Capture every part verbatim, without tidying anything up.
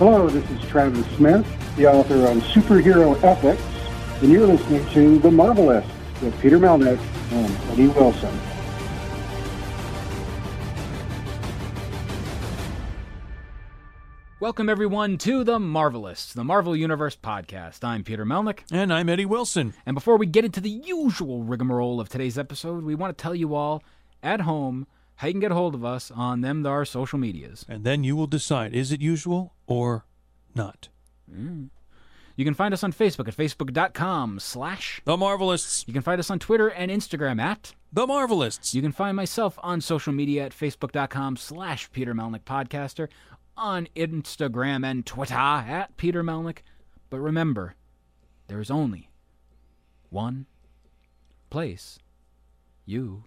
Hello, this is Travis Smith, the author on Superhero Ethics, and you're listening to The Marvelists with Peter Melnick and Eddie Wilson. Welcome, everyone, to The Marvelists, the Marvel Universe podcast. I'm Peter Melnick. And I'm Eddie Wilson. And before we get into the usual rigmarole of today's episode, we want to tell you all, at home, how you can get a hold of us on them to our social medias. And then you will decide, is it usual or not? Mm. You can find us on Facebook at facebook.com slash The Marvelists. You can find us on Twitter and Instagram at The Marvelists. You can find myself on social media at facebook.com slash Peter Melnick Podcaster. On Instagram and Twitter at Peter Melnick. But remember, there is only one place you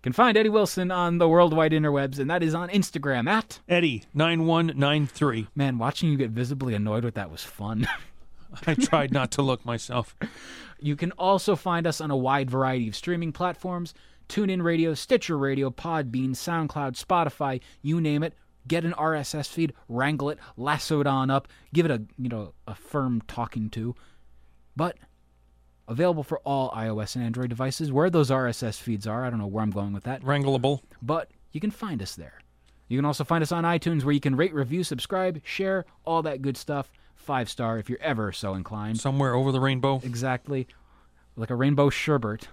can find Eddie Wilson on the worldwide interwebs, and that is on Instagram at Eddie nine one nine three. Man, watching you get visibly annoyed with that was fun. I tried not to look myself. You can also find us on a wide variety of streaming platforms: TuneIn Radio, Stitcher Radio, Podbean, SoundCloud, Spotify, you name it. Get an R S S feed, wrangle it, lasso it on up, give it a, you know, a firm talking to. But available for all iOS and Android devices, where those R S S feeds are. I don't know where I'm going with that. Wrangleable. But you can find us there. You can also find us on iTunes, where you can rate, review, subscribe, share, all that good stuff. Five star if you're ever so inclined. Somewhere over the rainbow. Exactly. Like a rainbow sherbet.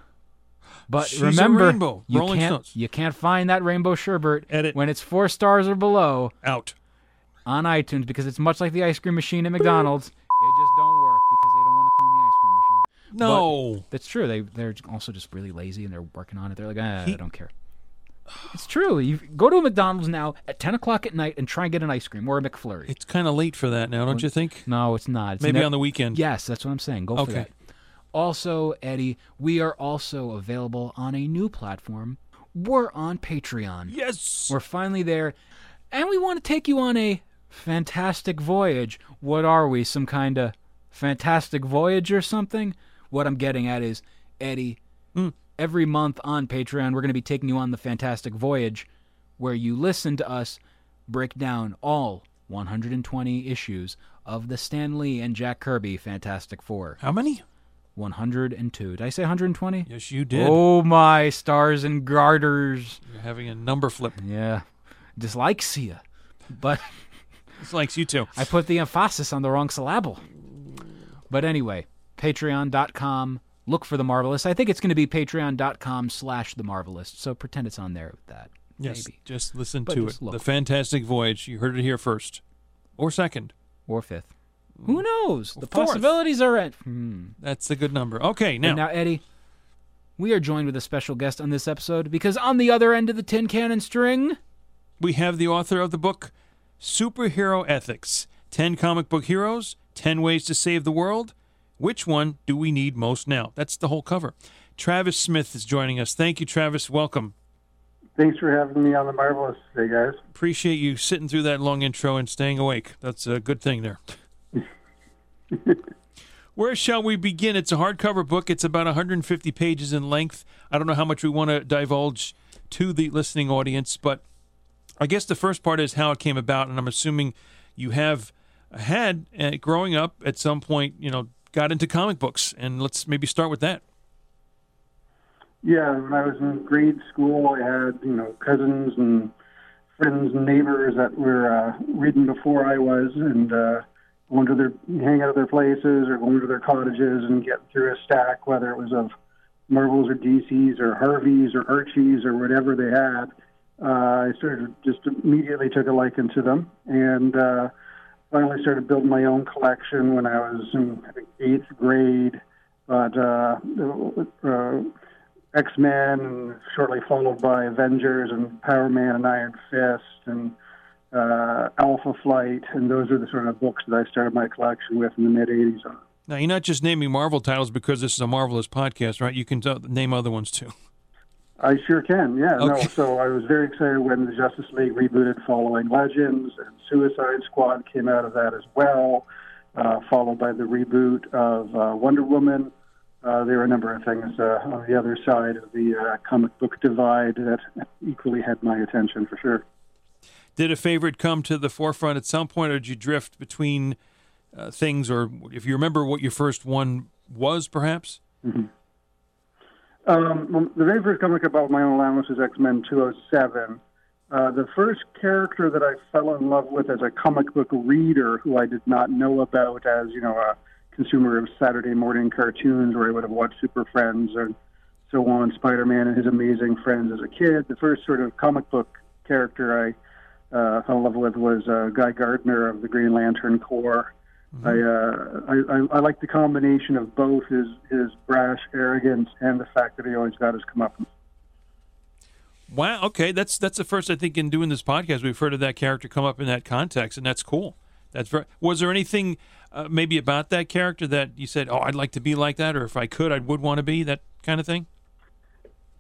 But she's remember, you can't, you can't find that rainbow sherbet Edit. When it's four stars or below out on iTunes, because it's much like the ice cream machine at McDonald's. It just don't work because they don't want to clean the ice cream machine. No. But that's true. They, they're also just really lazy, and they're working on it. They're like, ah, he, I don't care. It's true. You go to a McDonald's now at ten o'clock at night and try and get an ice cream or a McFlurry. It's kind of late for that now, don't you think? No, it's not. It's Maybe ne- on the weekend. Yes, that's what I'm saying. Go okay. for that. Also, Eddie, we are also available on a new platform. We're on Patreon. Yes! We're finally there, and we want to take you on a fantastic voyage. What are we, some kind of fantastic voyage or something? What I'm getting at is, Eddie, mm. every month on Patreon, we're going to be taking you on the fantastic voyage, where you listen to us break down all one hundred twenty issues of the Stan Lee and Jack Kirby Fantastic Four. How many? one hundred two. Did I say one hundred twenty? Yes, you did. Oh, my stars and garters. You're having a number flip. Yeah. Dyslexia. But dislikes you too. I put the emphasis on the wrong syllable. But anyway, patreon dot com. Look for The Marvelous. I think it's going to be patreon dot com slash The Marvelous. So pretend it's on there with that. Yes, maybe. Just listen but to just it. Look. The Fantastic Voyage. You heard it here first. Or second. Or fifth. Who knows? The Fourth. Possibilities are at... Hmm. That's a good number. Okay, now... And now, Eddie, we are joined with a special guest on this episode, because on the other end of the tin can and string... we have the author of the book, Superhero Ethics, ten Comic Book Heroes, ten Ways to Save the World. Which one do we need most now? That's the whole cover. Travis Smith is joining us. Thank you, Travis. Welcome. Thanks for having me on The Marvelous today, guys. Appreciate you sitting through that long intro and staying awake. That's a good thing there. Where shall we begin? It's a hardcover book. It's about one hundred fifty pages in length. I don't know how much we want to divulge to the listening audience, but I guess the first part is how it came about, and I'm assuming you have had, uh, growing up at some point, you know, got into comic books, and let's maybe start with that. Yeah, when I was in grade school, I had, you know, cousins and friends and neighbors that were uh, reading before I was, and uh going to their, hang out at their places or going to their cottages and get through a stack, whether it was of Marvels or D Cs or Harveys or Archies or whatever they had. Uh, I started, just immediately took a liking to them, and uh, finally started building my own collection when I was in, I think, eighth grade. But uh, uh, X-Men, and shortly followed by Avengers and Power Man and Iron Fist, and uh, Alpha Flight, and those are the sort of books that I started my collection with in the mid-eighties on. Now, you're not just naming Marvel titles because this is a Marvelous podcast, right? You can t- name other ones, too. I sure can, yeah. Okay. No, so I was very excited when the Justice League rebooted following Legends, and Suicide Squad came out of that as well, uh, followed by the reboot of uh, Wonder Woman. Uh, there were a number of things uh, on the other side of the uh, comic book divide that equally had my attention, for sure. Did a favorite come to the forefront at some point, or did you drift between uh, things, or if you remember what your first one was, perhaps? Mm-hmm. Um, the very first comic about my own allowance was X-Men two oh seven. Uh, the first character that I fell in love with as a comic book reader, who I did not know about as, you know, a consumer of Saturday morning cartoons where I would have watched Super Friends and so on, Spider-Man and His Amazing Friends as a kid. The first sort of comic book character I uh, fell in love with was uh, Guy Gardner of the Green Lantern Corps. I, uh, I I like the combination of both his, his brash arrogance and the fact that he always got his comeuppance. Wow, okay, that's that's the first, I think, in doing this podcast we've heard of that character come up in that context, and that's cool. That's very, was there anything uh, maybe about that character that you said, oh, I'd like to be like that, or if I could, I would want to be, that kind of thing?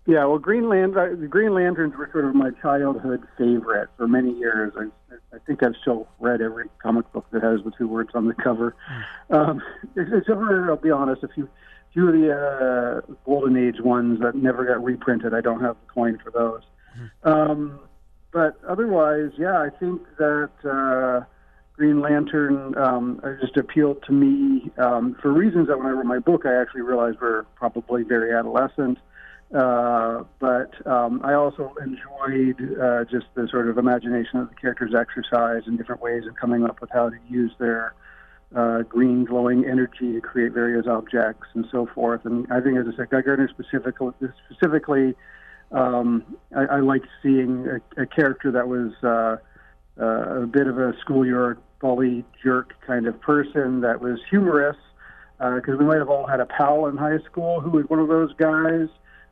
Yeah, well, Green Lantern, the Green Lanterns were sort of my childhood favorite for many years. I, I think I've still read every comic book that has the two words on the cover. Um, except for, I'll be honest, a few, few of the uh, Golden Age ones that never got reprinted. I don't have the coin for those. Um, but otherwise, yeah, I think that uh, Green Lantern um, just appealed to me um, for reasons that when I wrote my book, I actually realized were probably very adolescent. Uh, but um, I also enjoyed uh, just the sort of imagination that the characters exercise in different ways and coming up with how to use their uh, green glowing energy to create various objects and so forth. And I think, as I said, Guy Gardner specifically, specifically um, I, I liked seeing a, a character that was uh, uh, a bit of a schoolyard bully jerk kind of person that was humorous, because uh, we might have all had a pal in high school who was one of those guys.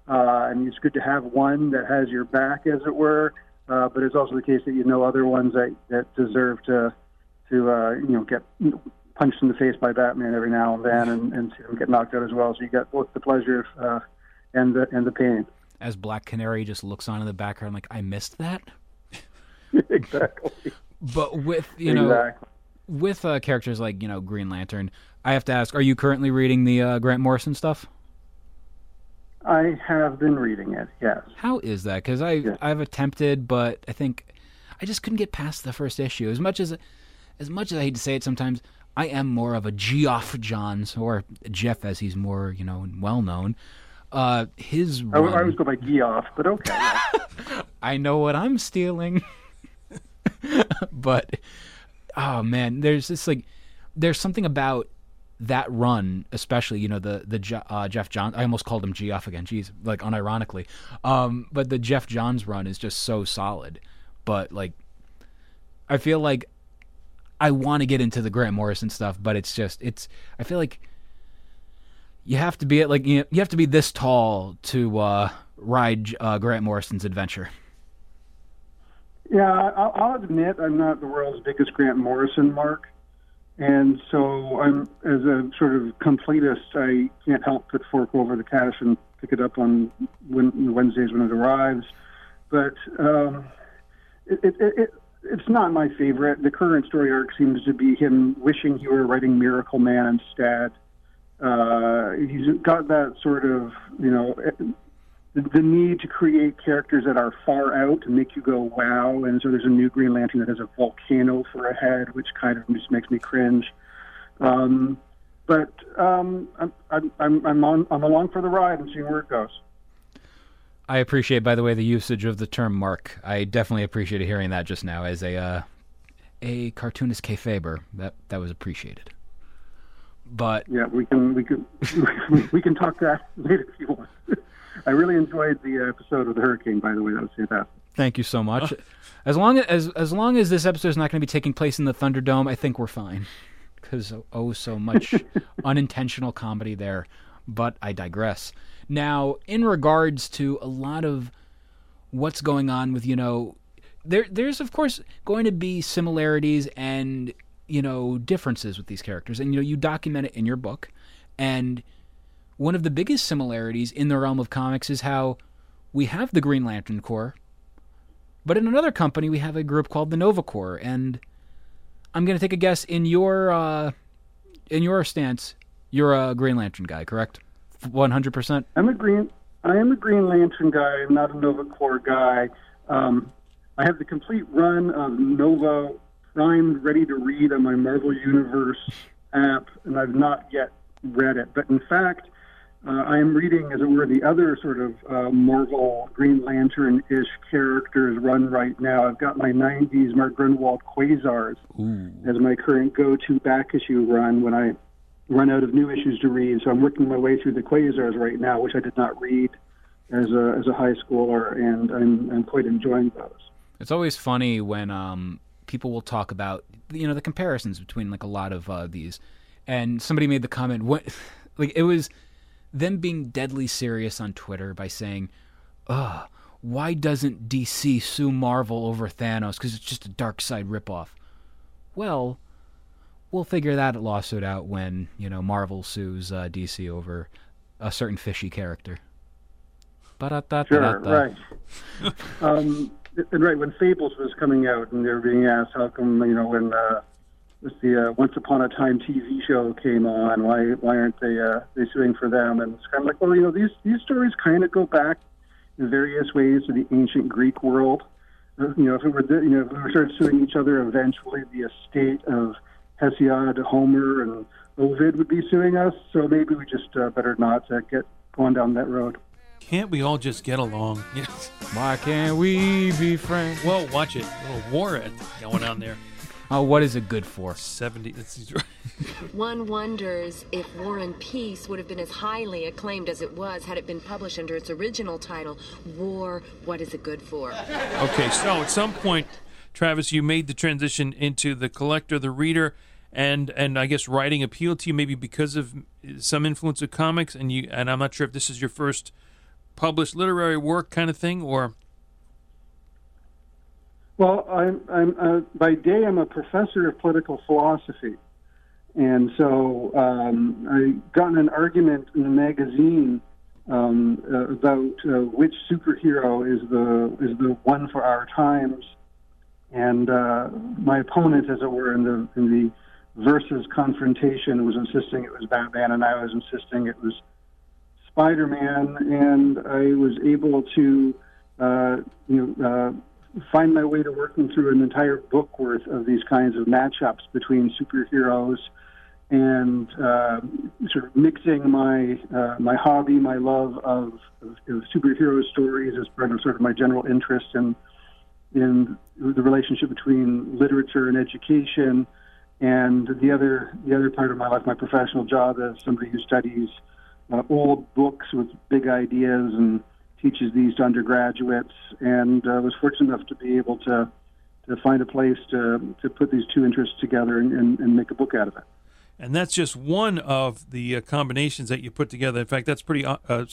Uh, and it's good to have one that has your back, as it were. Uh, but it's also the case that you know other ones that, that deserve to, to uh, you know, get punched in the face by Batman every now and then, and, and get knocked out as well. So you got both the pleasure uh, and the and the pain. As Black Canary just looks on in the background, like I missed that. Exactly. But with you know, exactly. with uh, characters like you know Green Lantern, I have to ask: are you currently reading the uh, Grant Morrison stuff? I have been reading it, yes. How is that? Because I yeah. I've attempted, but I think I just couldn't get past the first issue. As much as as much as I hate to say it, sometimes I am more of a Geoff Johns, or Jeff as he's more you know well known. Uh, his I, run... I always go by Geoff, but okay. Yeah. I know what I'm stealing, but oh man, there's this like there's something about. That run, especially, you know, the the uh, Geoff Johns, I almost called him Geoff again, jeez, like unironically. Um, but the Geoff Johns run is just so solid. But, like, I feel like I want to get into the Grant Morrison stuff, but it's just, it's, I feel like you have to be at, like, you know, you have to be this tall to uh, ride uh, Grant Morrison's adventure. Yeah, I'll, I'll admit I'm not the world's biggest Grant Morrison mark. And so, I'm, as a sort of completist, I can't help but fork over the cash and pick it up on Wednesdays when it arrives. But um, it, it, it, it's not my favorite. The current story arc seems to be him wishing he were writing Miracle Man instead. Uh, he's got that sort of, you know, the need to create characters that are far out and make you go, wow. And so there's a new Green Lantern that has a volcano for a head, which kind of just makes me cringe. Um, but um, I'm, I'm, I'm, on, I'm along for the ride and seeing where it goes. I appreciate, by the way, the usage of the term mark. I definitely appreciated hearing that just now as a uh, a cartoonist kayfaber. That, that was appreciated. But yeah, we can, we can, we can talk that later if you want. I really enjoyed the episode of the hurricane, by the way. That was fantastic. Thank you so much. Oh. As long as as long as this episode is not going to be taking place in the Thunderdome, I think we're fine. Because oh, so much unintentional comedy there. But I digress. Now, in regards to a lot of what's going on with, you know, there there's of course going to be similarities and, you know, differences with these characters, and, you know, you document it in your book. And one of the biggest similarities in the realm of comics is how we have the Green Lantern Corps, but in another company we have a group called the Nova Corps. And I'm going to take a guess, in your uh, in your stance, you're a Green Lantern guy, correct? one hundred percent? I'm a Green, I am a Green Lantern guy. I'm not a Nova Corps guy. Um, I have the complete run of Nova primed, ready to read on my Marvel Universe app, and I've not yet read it. But in fact, uh, I am reading, as it were, the other sort of uh, Marvel Green Lantern-ish characters run right now. I've got my nineties Mark Grinwald Quasars Ooh. as my current go-to back issue run when I run out of new issues to read. So I'm working my way through the Quasars right now, which I did not read as a as a high schooler, and I'm I'm quite enjoying those. It's always funny when um people will talk about, you know, the comparisons between like a lot of uh, these, and somebody made the comment, what, like it was them being deadly serious on Twitter by saying, "Ugh, why doesn't D C sue Marvel over Thanos? Because it's just a dark side ripoff." Well, we'll figure that lawsuit out when, you know, Marvel sues uh, D C over a certain fishy character. Ba-da-da-da-da-da. Sure, right. um, and right, when Fables was coming out and they were being asked how come, you know, when uh, the uh, Once Upon a Time T V show came on, why why aren't they uh, they suing for them? And it's kind of like, well, you know, these, these stories kind of go back in various ways to the ancient Greek world. You know, if it were, you know, if we were sort of suing each other, eventually the estate of Hesiod, Homer, and Ovid would be suing us, so maybe we just uh, better not uh, get going down that road. Can't we all just get along? Yes. Why can't we be friends? Whoa, watch it. A little war going on there. Oh, what is it good for? seventy That's right. One wonders if War and Peace would have been as highly acclaimed as it was had it been published under its original title, War, What Is It Good For? Okay, so at some point, Travis, you made the transition into the collector, the reader, and and I guess writing appealed to you maybe because of some influence of comics, and you and I'm not sure if this is your first published literary work kind of thing, or... Well, I'm, I'm uh, by day I'm a professor of political philosophy, and so um, I got in an argument in a magazine um, uh, about uh, which superhero is the is the one for our times. And uh, my opponent, as it were, in the in the versus confrontation was insisting it was Batman, and I was insisting it was Spider-Man. And I was able to, uh, you know, uh, find my way to working through an entire book worth of these kinds of matchups between superheroes, and uh, sort of mixing my uh, my hobby, my love of, of, of superhero stories as part of sort of my general interest in. in the relationship between literature and education, and the other the other part of my life, my professional job as somebody who studies uh, old books with big ideas and teaches these to undergraduates, and uh, was fortunate enough to be able to to find a place to to put these two interests together and, and, and make a book out of it. And that's just one of the uh, combinations that you put together. In fact, that's pretty uh, uh,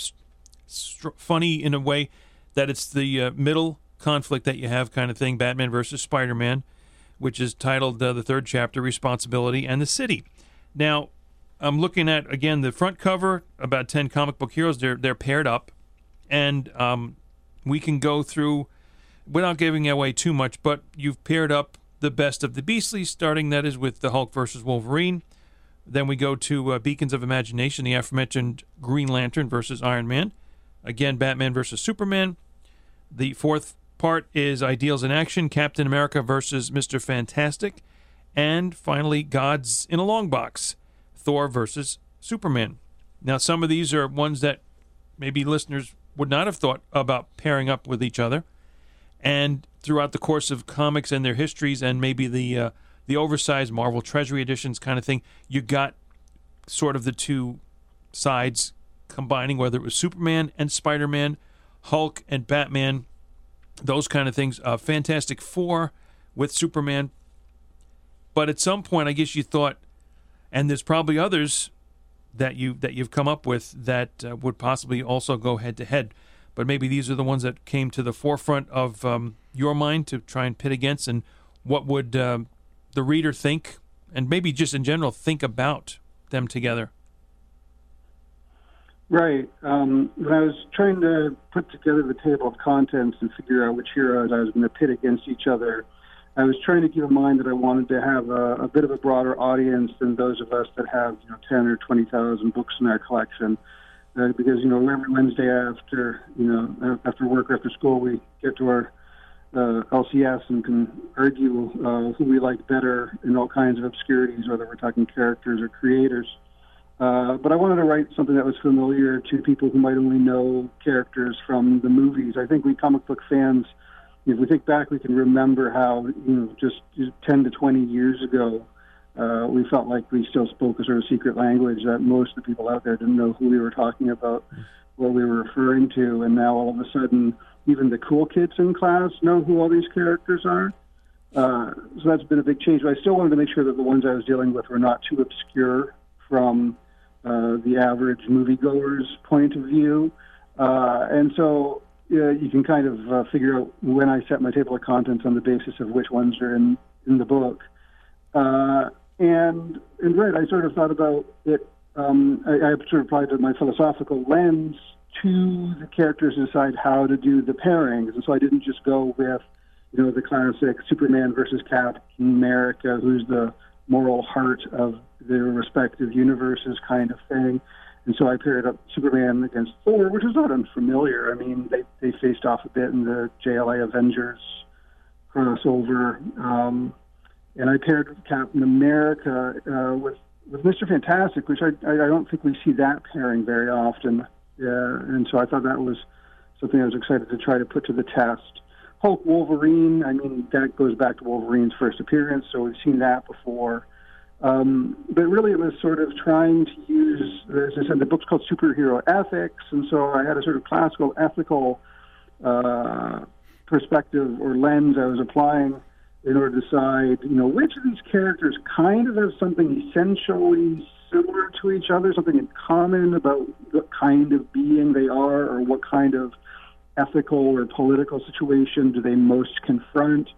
st- funny in a way that it's the uh, middle conflict that you have kind of thing, Batman versus Spider-Man, which is titled uh, the third chapter, Responsibility and the City. Now, I'm looking at, again, the front cover, about ten comic book heroes. They're they're paired up, and um, we can go through, without giving away too much, but you've paired up the best of the Beastlies, starting, that is, with the Hulk versus Wolverine. Then we go to uh, Beacons of Imagination, the aforementioned Green Lantern versus Iron Man. Again, Batman versus Superman. The fourth part is Ideals in Action, Captain America versus Mister Fantastic, and finally Gods in a Long Box, Thor versus Superman. Now, some of these are ones that maybe listeners would not have thought about pairing up with each other, and throughout the course of comics and their histories, and maybe the uh, the oversized Marvel Treasury editions kind of thing, you got sort of the two sides combining, whether it was Superman and Spider-Man, Hulk and Batman, those kind of things, uh, Fantastic Four with Superman. But at some point, I guess you thought, and there's probably others that you that you've come up with that uh, would possibly also go head to head. But maybe these are the ones that came to the forefront of um, your mind to try and pit against, and what would uh, the reader think, and maybe just in general think about them together? Right. Um, when I was trying to put together the table of contents and figure out which heroes I was going to pit against each other, I was trying to keep in mind that I wanted to have a, a bit of a broader audience than those of us that have, you know, ten or twenty thousand books in our collection. Uh, because, you know, every Wednesday after, you know, after work or after school, we get to our uh, L C S and can argue uh, who we like better in all kinds of obscurities, whether we're talking characters or creators. Uh, but I wanted to write something that was familiar to people who might only know characters from the movies. I think we comic book fans, if we think back, we can remember how, you know, just ten to twenty years ago, uh, we felt like we still spoke a sort of secret language that most of the people out there didn't know who we were talking about, what we were referring to. And now all of a sudden, even the cool kids in class know who all these characters are. Uh, so that's been a big change. But I still wanted to make sure that the ones I was dealing with were not too obscure from Uh, the average moviegoer's point of view. Uh, and so uh, you can kind of uh, figure out when I set my table of contents on the basis of which ones are in, in the book. Uh, and, and right, I sort of thought about it. Um, I, I sort of applied my philosophical lens to the characters to decide how to do the pairings. And so I didn't just go with, you know, the classic Superman versus Captain America, who's the moral heart of their respective universes kind of thing. And so I paired up Superman against Thor, which is not unfamiliar. I mean, they, they faced off a bit in the J L A Avengers crossover. Um, and I paired Captain America uh, with, with Mister Fantastic, which I, I don't think we see that pairing very often. Uh, and so I thought that was something I was excited to try to put to the test. Hulk, Wolverine, I mean, that goes back to Wolverine's first appearance, so we've seen that before. Um, but really it was sort of trying to use, as I said, the book's called Superhero Ethics, and so I had a sort of classical ethical uh, perspective or lens I was applying in order to decide, you know, which of these characters kind of have something essentially similar to each other, something in common about what kind of being they are or what kind of ethical or political situation do they most confront?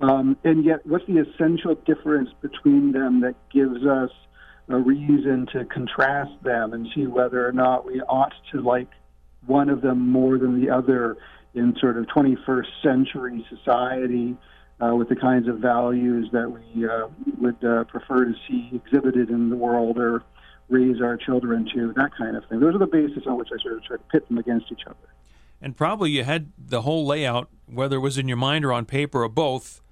Um, and yet, what's the essential difference between them that gives us a reason to contrast them and see whether or not we ought to like one of them more than the other in sort of twenty-first century society uh, with the kinds of values that we uh, would uh, prefer to see exhibited in the world or raise our children to, that kind of thing. Those are the bases on which I sort of try to pit them against each other. And probably you had the whole layout, whether it was in your mind or on paper or both.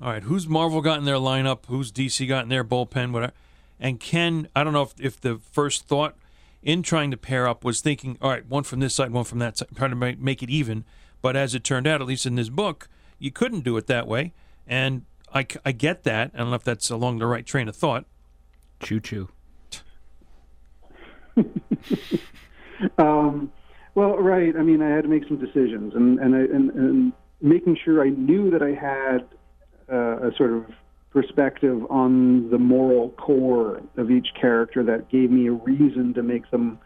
All right, who's Marvel got in their lineup? Who's D C got in their bullpen? Whatever. And Ken, I don't know if, if the first thought in trying to pair up was thinking, all right, one from this side, one from that side, trying to make, make it even. But as it turned out, at least in this book, you couldn't do it that way. And I, I get that. I don't know if that's along the right train of thought. Choo-choo. um... Well, right. I mean, I had to make some decisions, and and, I, and, and making sure I knew that I had uh, a sort of perspective on the moral core of each character that gave me a reason to make them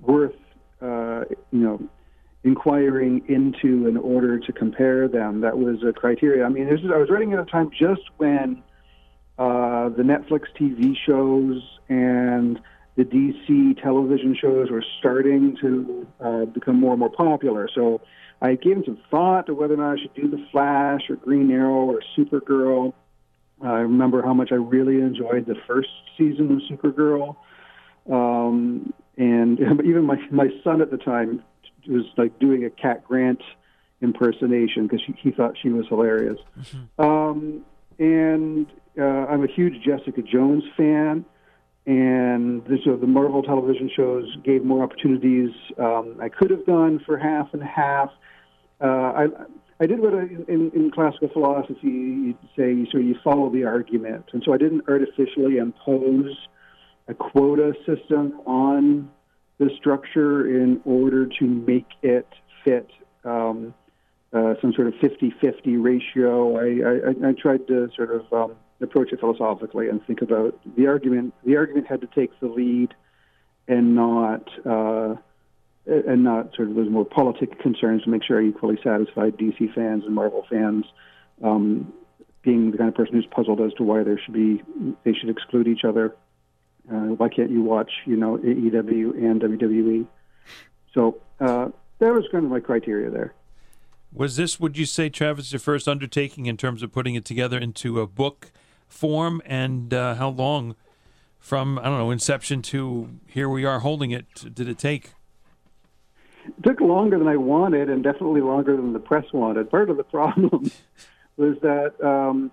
worth, uh, you know, inquiring into in order to compare them. That was a criteria. I mean, this is, I was writing at a time just when uh, the Netflix T V shows and the D C television shows were starting to uh, become more and more popular. So I gave them some thought to whether or not I should do The Flash or Green Arrow or Supergirl. Uh, I remember how much I really enjoyed the first season of Supergirl. Um, and even my my son at the time was like doing a Cat Grant impersonation because he thought she was hilarious. Mm-hmm. Um, and uh, I'm a huge Jessica Jones fan. And this, so the Marvel television shows gave more opportunities. Um, I could have gone for half and half. Uh, I I did what I, in, in classical philosophy you'd say, so you follow the argument. And so I didn't artificially impose a quota system on the structure in order to make it fit um, uh, some sort of fifty-fifty ratio. I, I, I tried to sort of... Um, approach it philosophically and think about the argument. The argument had to take the lead and not uh, and not sort of those more politic concerns to make sure I equally satisfied D C fans and Marvel fans, um, being the kind of person who's puzzled as to why there should be they should exclude each other. Uh, why can't you watch, you know, A E W and W W E? So uh, that was kind of my criteria there. Was this, would you say, Travis, your first undertaking in terms of putting it together into a book form? And uh, how long from, I don't know, inception to here we are holding it, did it take? It took longer than I wanted, and definitely longer than the press wanted. Part of the problem was that um,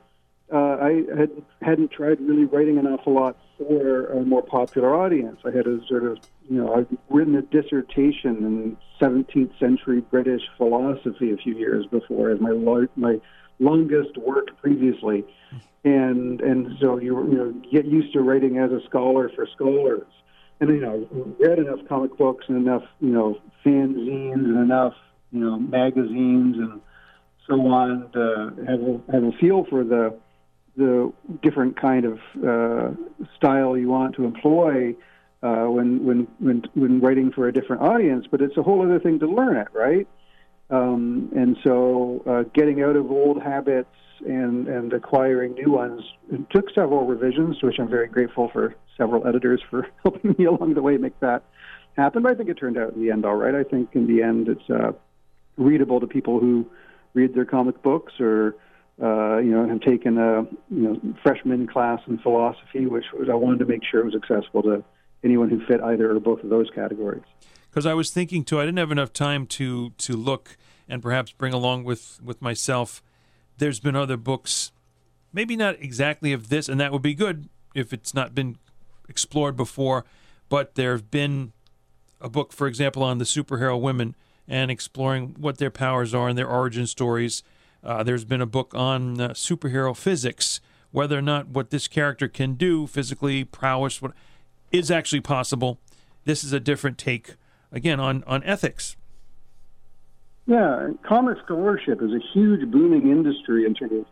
uh, I had, hadn't tried really writing an awful lot for a more popular audience. I had a sort of, you know, I'd written a dissertation in seventeenth century British philosophy a few years before as my lo- my longest work previously, and and so you you know get used to writing as a scholar for scholars. And, you know, read enough comic books and enough, you know, fanzines and enough, you know, magazines and so on to have a, have a feel for the the different kind of uh, style you want to employ uh, when, when when when writing for a different audience. But it's a whole other thing to learn it, right? Um, and so uh, getting out of old habits and, and acquiring new ones, it took several revisions, which I'm very grateful for several editors for helping me along the way make that happen. But I think it turned out in the end all right. I think in the end it's uh, readable to people who read their comic books or uh, you know have taken a you know freshman class in philosophy, which was, I wanted to make sure was accessible to anyone who fit either or both of those categories. Because I was thinking too, I didn't have enough time to to look and perhaps bring along with, with myself. There's been other books, maybe not exactly of this, and that would be good if it's not been explored before, but there have been a book, for example, on the superhero women and exploring what their powers are and their origin stories. Uh, there's been a book on uh, superhero physics, whether or not what this character can do physically, prowess, what is actually possible. This is a different take, again, on, on ethics. Yeah, comic scholarship is a huge booming industry in terms of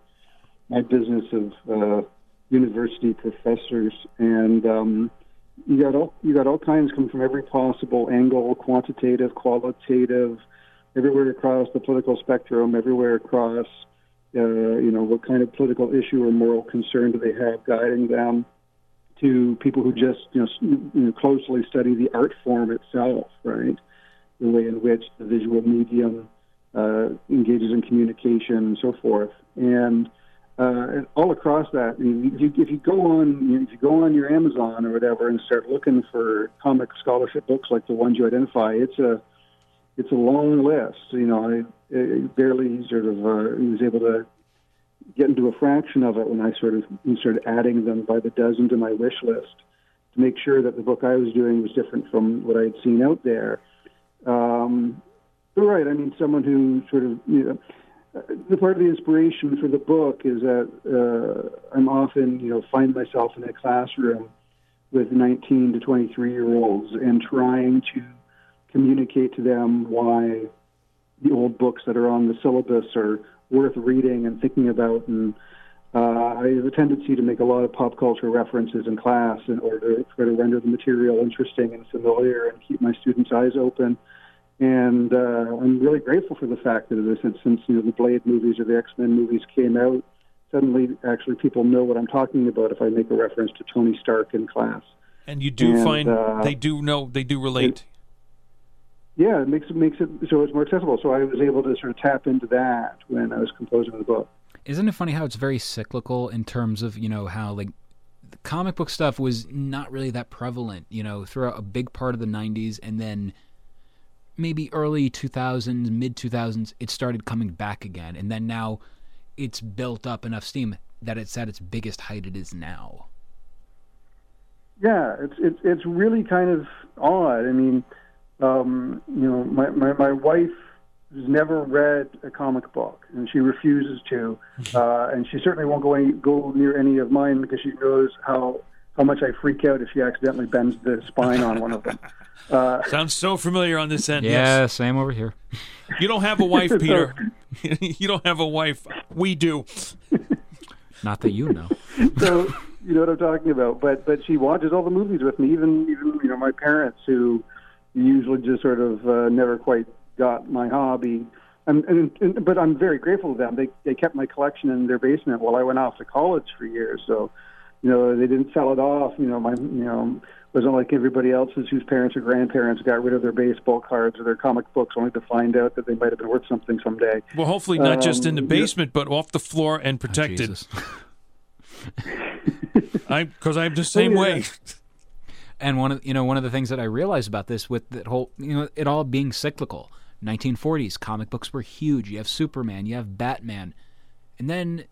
my business of uh, university professors, and um, you got all you got all kinds coming from every possible angle, quantitative, qualitative, everywhere across the political spectrum, everywhere across uh, you know what kind of political issue or moral concern do they have guiding them, to people who just you know, you know closely study the art form itself, right? The way in which the visual medium uh, engages in communication and so forth, and, uh, and all across that. I mean, you, if you go on, you know, if you go on your Amazon or whatever and start looking for comic scholarship books like the ones you identify, it's a it's a long list. You know, I, I barely sort of uh, was able to get into a fraction of it when I sort of started adding them by the dozen to my wish list to make sure that the book I was doing was different from what I had seen out there. Um, but right, I mean, someone who sort of, you know, the part of the inspiration for the book is that uh, I'm often, you know, find myself in a classroom with nineteen to twenty-three-year-olds and trying to communicate to them why the old books that are on the syllabus are worth reading and thinking about. And uh, I have a tendency to make a lot of pop culture references in class in order to try to render the material interesting and familiar and keep my students' eyes open. And uh, I'm really grateful for the fact that, as I said, since you know the Blade movies or the X-Men movies came out, suddenly actually people know what I'm talking about if I make a reference to Tony Stark in class. And you do and, find uh, they do know they do relate. It, yeah, it makes it makes it so it's more accessible. So I was able to sort of tap into that when I was composing the book. Isn't it funny how it's very cyclical in terms of you know how like the comic book stuff was not really that prevalent you know throughout a big part of the nineties, and then maybe early two thousands, mid two thousands, it started coming back again. And then now it's built up enough steam that it's at its biggest height it is now. Yeah, it's it's it's really kind of odd. I mean, um, you know, my, my, my wife has never read a comic book, and she refuses to. Uh, and she certainly won't go any, go near any of mine because she knows how... how much I freak out if she accidentally bends the spine on one of them. Uh, Sounds so familiar on this end. Yeah, yes. Same over here. You don't have a wife, Peter. You don't have a wife. We do. Not that you know. So you know what I'm talking about. But but she watches all the movies with me. Even even you know my parents, who usually just sort of uh, never quite got my hobby. And, and, and but I'm very grateful to them. They they kept my collection in their basement while I went off to college for years. So, you know, they didn't sell it off. You know, my you know wasn't like everybody else's whose parents or grandparents got rid of their baseball cards or their comic books only to find out that they might have been worth something someday. Well, hopefully not um, just in the basement, yeah. but off the floor and protected. I because I'm the same oh, yeah. way. And one of you know one of the things that I realized about this with that whole you know it all being cyclical. nineteen forties, comic books were huge. You have Superman, you have Batman. And then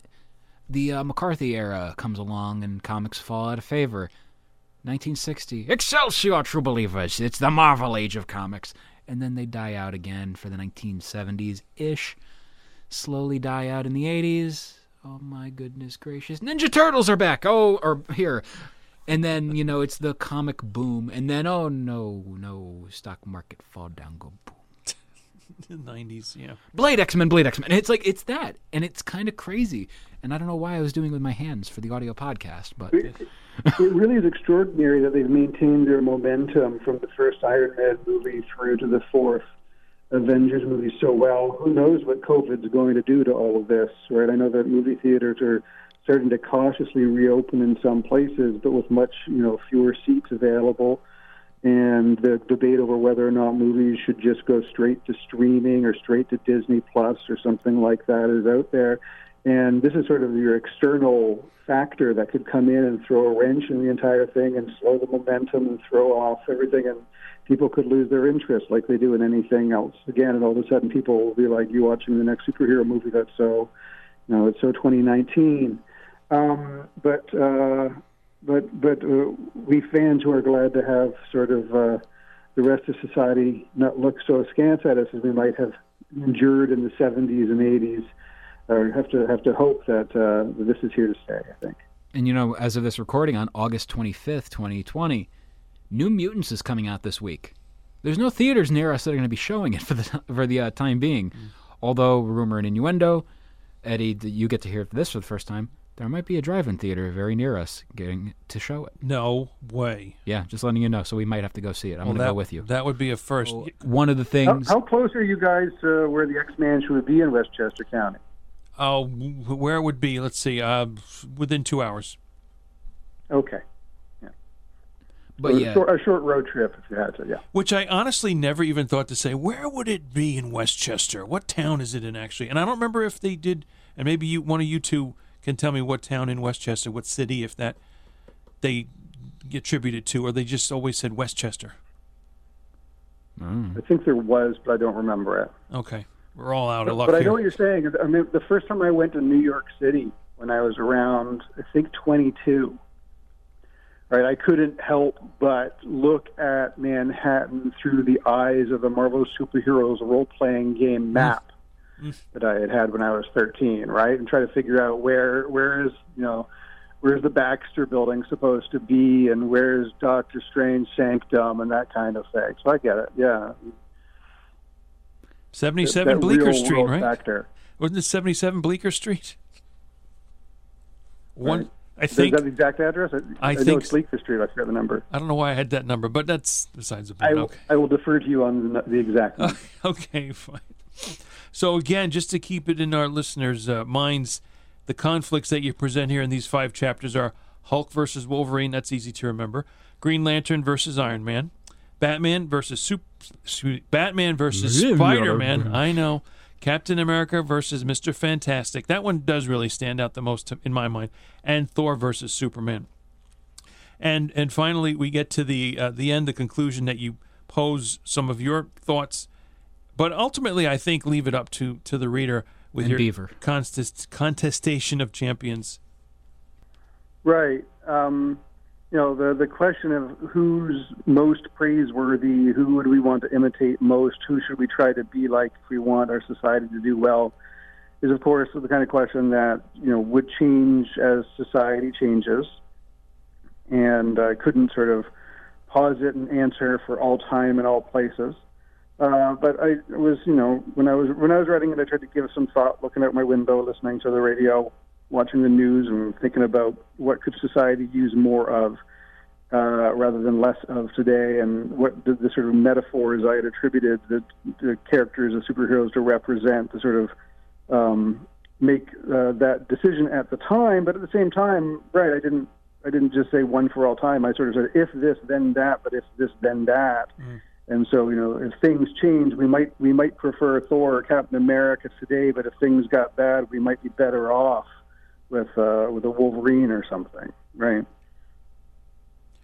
the uh, McCarthy era comes along and comics fall out of favor. nineteen sixty, Excelsior, true believers. It's the Marvel age of comics. And then they die out again for the nineteen seventies-ish. Slowly die out in the eighties. Oh, my goodness gracious. Ninja Turtles are back. Oh, or here. And then, you know, it's the comic boom. And then, oh, no, no, stock market fall down, go boom. The nineties, yeah. Blade X-Men, Blade X-Men. And it's like, it's that. And it's kind of crazy. And I don't know why I was doing it with my hands for the audio podcast, but... It, it really is extraordinary that they've maintained their momentum from the first Iron Man movie through to the fourth Avengers movie so well. Who knows what COVID's going to do to all of this, right? I know that movie theaters are starting to cautiously reopen in some places, but with much, you know, fewer seats available. And the debate over whether or not movies should just go straight to streaming or straight to Disney Plus or something like that is out there. And this is sort of your external factor that could come in and throw a wrench in the entire thing and slow the momentum and throw off everything. And people could lose their interest like they do in anything else. Again, and all of a sudden people will be like, you watching the next superhero movie that's so, you know, it's so twenty nineteen. Um, but... Uh, But but uh, we fans who are glad to have sort of uh, the rest of society not look so askance at us as we might have endured in the seventies and eighties, or have to have to hope that uh, this is here to stay, I think. And, you know, as of this recording on August twenty-fifth, twenty twenty, New Mutants is coming out this week. There's no theaters near us that are going to be showing it for the, for the uh, time being. Mm. Although, rumor and innuendo, Eddie, you get to hear this for the first time. There might be a drive-in theater very near us getting to show it. No way. Yeah, just letting you know. So we might have to go see it. I'm well, going to go with you. That would be a first. Well, one of the things... How, how close are you guys uh, where the X-Men should be in Westchester County? Oh, where it would be, let's see, uh, within two hours. Okay. Yeah. But so yeah. A short, a short road trip, if you had to, yeah. Which I honestly never even thought to say, where would it be in Westchester? What town is it in, actually? And I don't remember if they did, and maybe you, one of you two... can tell me what town in Westchester, what city, if that they attributed to, or they just always said Westchester. Mm. I think there was, but I don't remember it. Okay, we're all out but, of luck. But here. I know what you're saying. I mean, the first time I went to New York City when I was around, I think twenty-two. Right, I couldn't help but look at Manhattan through the eyes of the Marvel Superheroes role-playing game map. Mm. That I had had when I was thirteen, right, and try to figure out where where is you know where's the Baxter Building supposed to be, and where's Doctor Strange Sanctum and that kind of thing. So I get it, yeah. Seventy-seven that, that Bleecker Street, right? Factor. Wasn't it seventy-seven Bleecker Street? One, right. I think is that the exact address. I, I, I think know it's Bleecker Street. I forgot the number. I don't know why I had that number, but that's besides the point. I, okay. I will defer to you on the, the exact number. Okay, fine. So again, just to keep it in our listeners' uh, minds, the conflicts that you present here in these five chapters are Hulk versus Wolverine, that's easy to remember, Green Lantern versus Iron Man, Batman versus Sup- Su- Batman versus yeah, Spider-Man, yeah. I know, Captain America versus Mister Fantastic, that one does really stand out the most to, in my mind, and Thor versus Superman. And and finally, we get to the uh, the end, the conclusion that you pose some of your thoughts. But ultimately, I think leave it up to, to the reader with and your contest, contestation of champions. Right. Um, you know, the, the question of who's most praiseworthy, who would we want to imitate most, who should we try to be like if we want our society to do well, is, of course, the kind of question that, you know, would change as society changes. And I uh, couldn't sort of pause it and answer for all time and all places. Uh, but I was, you know, when I was when I was writing it, I tried to give some thought, looking out my window, listening to the radio, watching the news, and thinking about what could society use more of. uh, rather than less of today, and what the, the sort of metaphors I had attributed the, the characters of superheroes to represent to sort of um, make uh, that decision at the time. But at the same time, right, I didn't I didn't just say one for all time. I sort of said, if this, then that, but if this, then that. Mm. And so, you know, if things change, we might we might prefer Thor or Captain America today, but if things got bad, we might be better off with uh, with a Wolverine or something, right?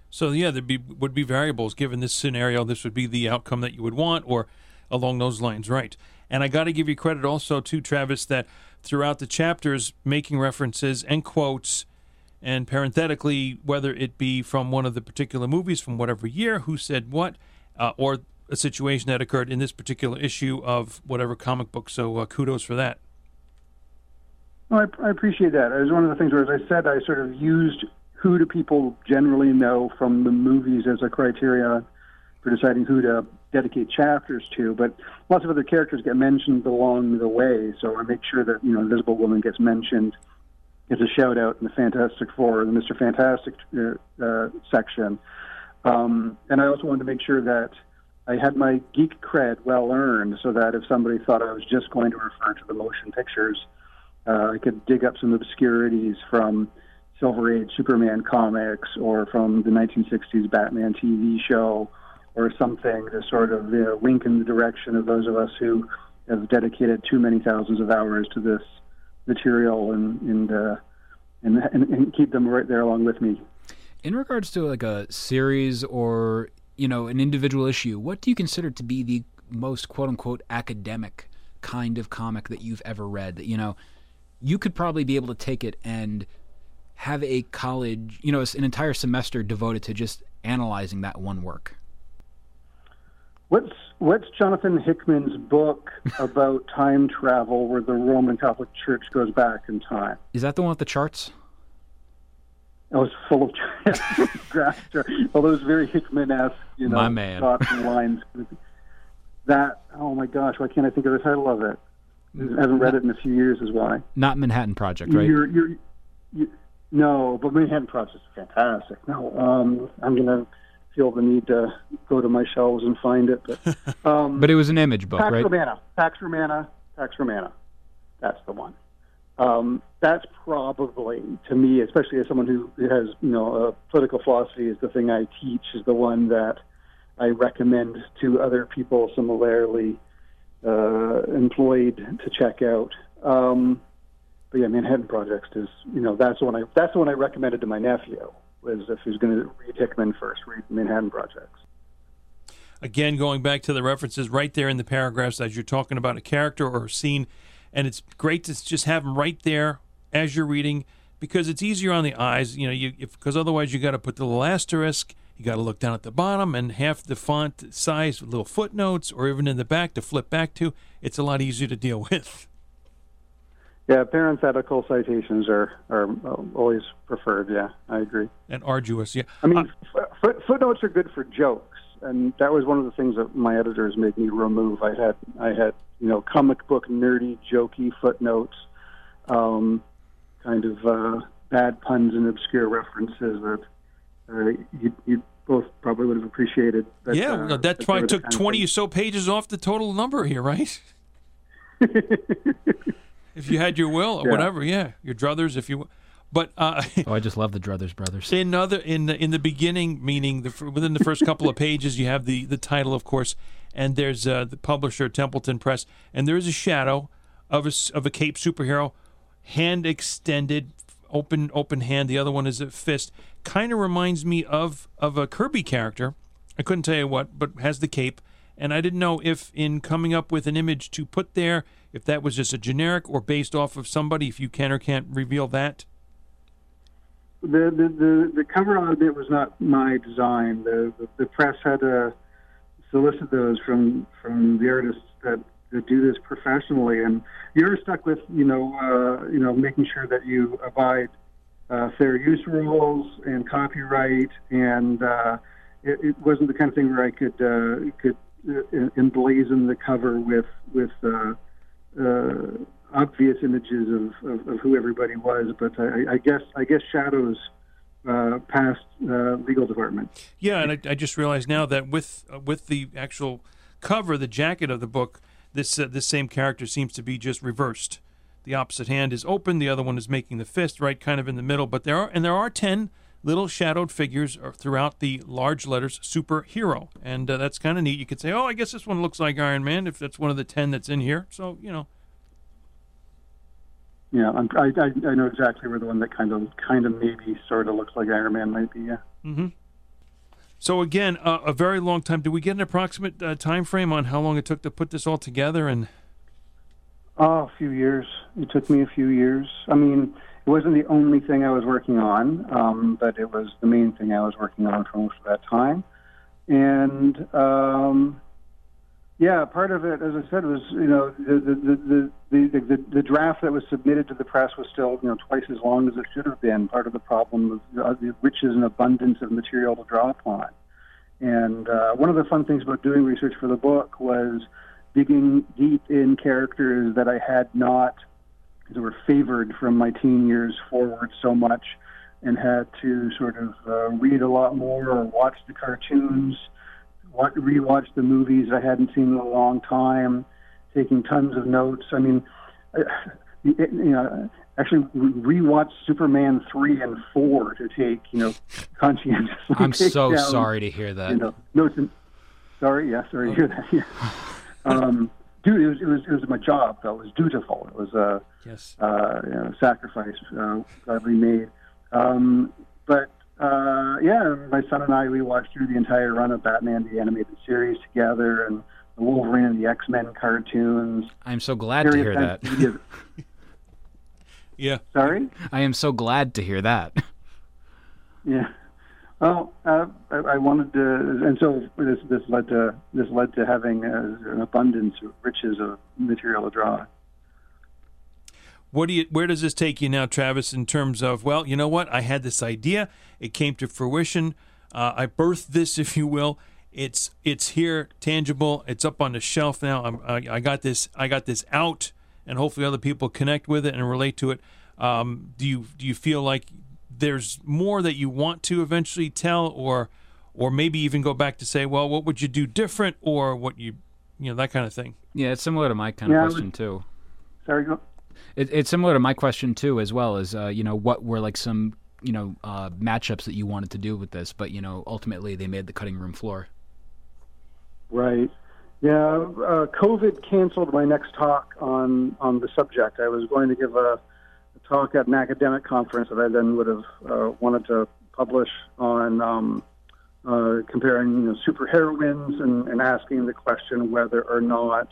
So, yeah, there be, would be variables. Given this scenario, this would be the outcome that you would want, or along those lines, right? And I got to give you credit also to Travis that throughout the chapters, making references and quotes, and parenthetically, whether it be from one of the particular movies from whatever year, who said what, Uh, or a situation that occurred in this particular issue of whatever comic book. So uh, kudos for that. Well, I, I appreciate that. It was one of the things where, as I said, I sort of used who do people generally know from the movies as a criteria for deciding who to dedicate chapters to. But lots of other characters get mentioned along the way, so I make sure that, you know, Invisible Woman gets mentioned, gets a shout-out in the Fantastic Four, the Mister Fantastic uh, uh, section. Um, and I also wanted to make sure that I had my geek cred well earned, so that if somebody thought I was just going to refer to the motion pictures, uh, I could dig up some obscurities from Silver Age Superman comics or from the nineteen sixties Batman T V show or something to sort of, you know, wink in the direction of those of us who have dedicated too many thousands of hours to this material and, and, uh, and, and, and keep them right there along with me. In regards to like a series or, you know, an individual issue, what do you consider to be the most quote-unquote academic kind of comic that you've ever read? That, you know, you could probably be able to take it and have a college, you know, an entire semester devoted to just analyzing that one work. What's what's Jonathan Hickman's book about time travel where the Roman Catholic Church goes back in time? Is that the one with the charts? I was full of graphs, although it was very Hickman-esque, you know, my man. Thoughts and lines. That, oh my gosh, why can't I think of the title of it? I haven't read it in a few years is why. Not Manhattan Project, right? You're, you're, you're, no, but Manhattan Project is fantastic. No, um, I'm going to feel the need to go to my shelves and find it. But, um, but it was an image book, Pax right? Romana, Pax Romana, Pax Romana. That's the one. Um, that's probably, to me, especially as someone who has, you know, uh, political philosophy is the thing I teach, is the one that I recommend to other people similarly uh, employed to check out. Um, but yeah, Manhattan Project is, you know, that's the one I that's the one I recommended to my nephew, was if he was going to read Hickman first, read Manhattan Projects. Again, going back to the references right there in the paragraphs as you're talking about a character or a scene. And it's great to just have them right there as you're reading, because it's easier on the eyes, you know, you because otherwise you got to put the little asterisk, you got to look down at the bottom, and half the font size with little footnotes, or even in the back to flip back to. It's a lot easier to deal with. Yeah, parenthetical citations are, are always preferred, yeah, I agree. And arduous, yeah. I mean, uh, foot, footnotes are good for jokes, and that was one of the things that my editors made me remove. I had, I had, you know, comic book nerdy, jokey footnotes, um, kind of uh, bad puns and obscure references that uh, you, you both probably would have appreciated. That, yeah, uh, no, that, that probably took twenty or so pages off the total number here, right? If you had your will, or yeah. Whatever, yeah, your druthers, if you. But uh, oh, I just love the druthers brothers. In other, in the in the beginning, meaning the, within the first couple of pages, you have the the title, of course. And there's uh, the publisher, Templeton Press, and there is a shadow of a, of a cape superhero, hand extended, open open hand. The other one is a fist. Kind of reminds me of, of a Kirby character. I couldn't tell you what, but has the cape. And I didn't know if in coming up with an image to put there, if that was just a generic or based off of somebody, if you can or can't reveal that. The the, the, the cover on it was not my design. The, the, the press had a... solicit those from, from the artists that, that do this professionally, and you're stuck with you know uh, you know making sure that you abide uh, fair use rules and copyright, and uh, it, it wasn't the kind of thing where I could uh, could uh, emblazon the cover with with uh, uh, obvious images of, of, of who everybody was, but I, I guess I guess shadows uh, past uh, legal department. Yeah, and I, I just realized now that with uh, with the actual cover, the jacket of the book, this uh, this same character seems to be just reversed. The opposite hand is open, the other one is making the fist, right, kind of in the middle. But there are and there are ten little shadowed figures throughout the large letters superhero, and uh, that's kind of neat. You could say, oh, I guess this one looks like Iron Man if that's one of the ten that's in here. So you know. Yeah, I'm, I, I know exactly where the one that kind of kind of maybe sort of looks like Iron Man might be. Yeah. Mm-hmm. So again, uh, a very long time. Did we get an approximate uh, time frame on how long it took to put this all together? And oh, a few years. It took me a few years. I mean, it wasn't the only thing I was working on, um, but it was the main thing I was working on for most of that time. And um, yeah, part of it, as I said, was, you know, the the the the, the, the draft that was submitted to the press was still, you know, twice as long as it should have been. Part of the problem was uh, the riches and abundance of material to draw upon. And uh, one of the fun things about doing research for the book was digging deep in characters that I had not, that were favored from my teen years forward so much, and had to sort of uh, read a lot more or watch the cartoons, rewatch the movies I hadn't seen in a long time, taking tons of notes. I mean, it, you know, actually rewatched Superman three and four to take, you know, conscientiously. I'm so down, sorry to hear that. You know, notes and, sorry, yeah, sorry to hear that. Yeah. Um, dude, it was, it was it was my job. Though it was dutiful. It was a yes. uh, you know, sacrifice uh, godly made. Um, but. Uh, yeah, my son and I, we watched through the entire run of Batman, the animated series together, and the Wolverine and the X-Men cartoons. I'm so glad to hear that. Yeah. Sorry? I am so glad to hear that. Yeah. Well, uh, I, I wanted to, and so this this led to this led to having a, an abundance of riches of material to draw. What do you, where does this take you now, Travis, in terms of, well, you know what? I had this idea. It came to fruition. Uh, I birthed this, if you will. It's it's here, tangible. It's up on the shelf now. I'm, I, I got this I got this out, and hopefully other people connect with it and relate to it. Um, do you do you feel like there's more that you want to eventually tell, or or maybe even go back to say, well, what would you do different, or what you, you know, that kind of thing? Yeah, it's similar to my kind yeah, of question, would, too. Sorry, go It, it's similar to my question too, as well as uh, you know, what were like some you know uh, matchups that you wanted to do with this, but you know, ultimately they made the cutting room floor. Right. Yeah. Uh, COVID canceled my next talk on on the subject. I was going to give a, a talk at an academic conference that I then would have uh, wanted to publish on um, uh, comparing you know, superheroines and, and asking the question whether or not.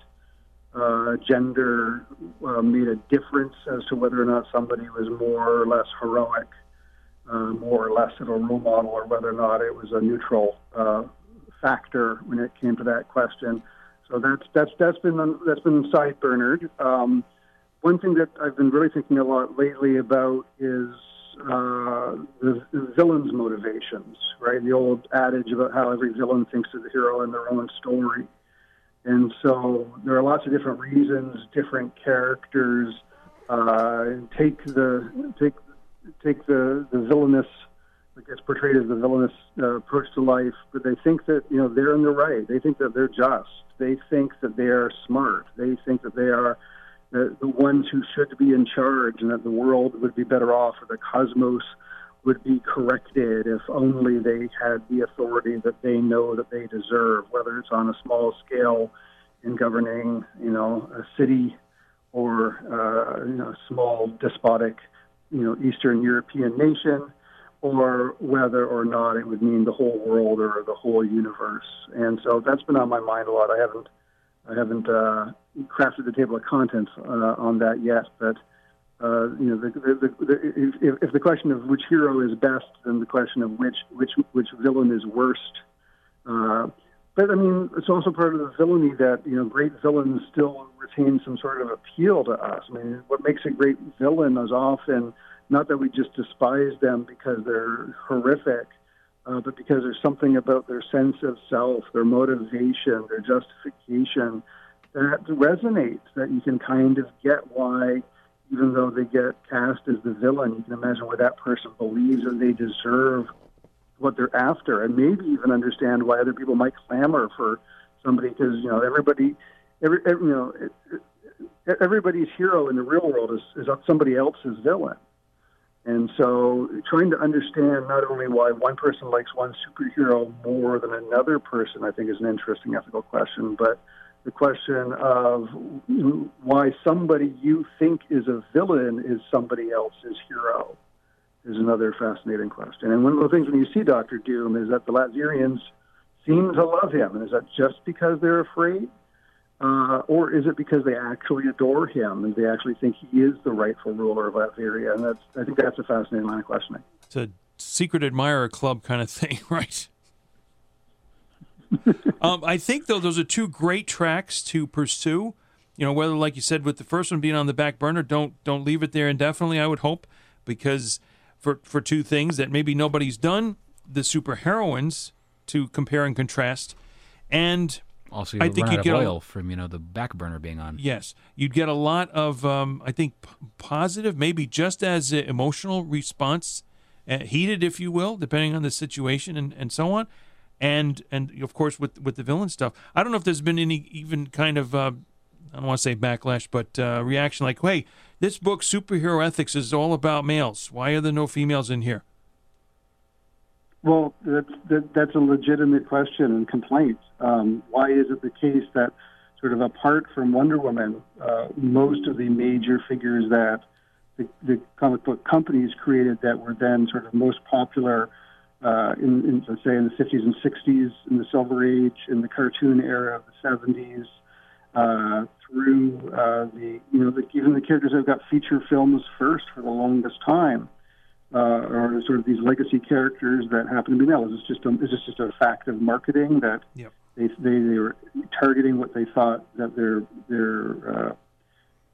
Uh, gender uh, made a difference as to whether or not somebody was more or less heroic, uh, more or less of a role model, or whether or not it was a neutral uh, factor when it came to that question. So that's that's that's been that's been sideburnered. Um, one thing that I've been really thinking a lot lately about is uh, the, the villain's motivations, right? The old adage about how every villain thinks of the hero in their own story. And so there are lots of different reasons different characters uh, take the take take the, the villainous, I guess, portrayed as the villainous uh, approach to life. But they think that you know they're in the right. They think that they're just. They think that they are smart. They think that they are the, the ones who should be in charge, and that the world would be better off, or the cosmos would be corrected if only they had the authority that they know that they deserve, whether it's on a small scale in governing, you know, a city or uh, you know, a small despotic, you know, Eastern European nation, or whether or not it would mean the whole world or the whole universe. And so that's been on my mind a lot. I haven't, I haven't uh, crafted the table of contents uh, on that yet, but. Uh, you know, the, the, the, if, if the question of which hero is best, then the question of which which which villain is worst. Uh, but I mean, it's also part of the villainy that you know, great villains still retain some sort of appeal to us. I mean, what makes a great villain is often not that we just despise them because they're horrific, uh, but because there's something about their sense of self, their motivation, their justification that resonates. That you can kind of get why. even though they get cast as the villain, you can imagine why that person believes that they deserve what they're after, and maybe even understand why other people might clamor for somebody, because, you know, everybody, every, every, you know, it, it, everybody's hero in the real world is, is somebody else's villain. And so trying to understand not only why one person likes one superhero more than another person, I think, is an interesting ethical question, but the question of why somebody you think is a villain is somebody else's hero is another fascinating question. And one of the things when you see Doctor Doom is that the Latvians seem to love him. And is that just because they're afraid? Uh, or is it because they actually adore him and they actually think he is the rightful ruler of Latveria? And that's, I think that's a fascinating line of questioning. It's a secret admirer club kind of thing, right? um, I think, though, those are two great tracks to pursue. You know, whether, like you said, with the first one being on the back burner, don't don't leave it there indefinitely, I would hope, because for, for two things that maybe nobody's done, the superheroines to compare and contrast, and... Also, you'd I think run out you'd of get oil a, from, you know, the back burner being on. Yes. You'd get a lot of, um, I think, p- positive, maybe just as uh, emotional response, uh, heated, if you will, depending on the situation and, and so on. And, and of course, with, with the villain stuff. I don't know if there's been any even kind of, uh, I don't want to say backlash, but uh, reaction like, hey, this book, Superhero Ethics, is all about males. Why are there no females in here? Well, that's, that, that's a legitimate question and complaint. Um, why is it the case that, sort of apart from Wonder Woman, uh, most of the major figures that the, the comic book companies created that were then sort of most popular uh, in, in, let's say, in the fifties and sixties, in the Silver Age, in the cartoon era of the seventies, uh, through uh, the, you know, the, even the characters that got feature films first for the longest time, Uh, or sort of these legacy characters that happen to be male. Is this just a, is this just a fact of marketing that yep. they, they they were targeting what they thought that their their uh,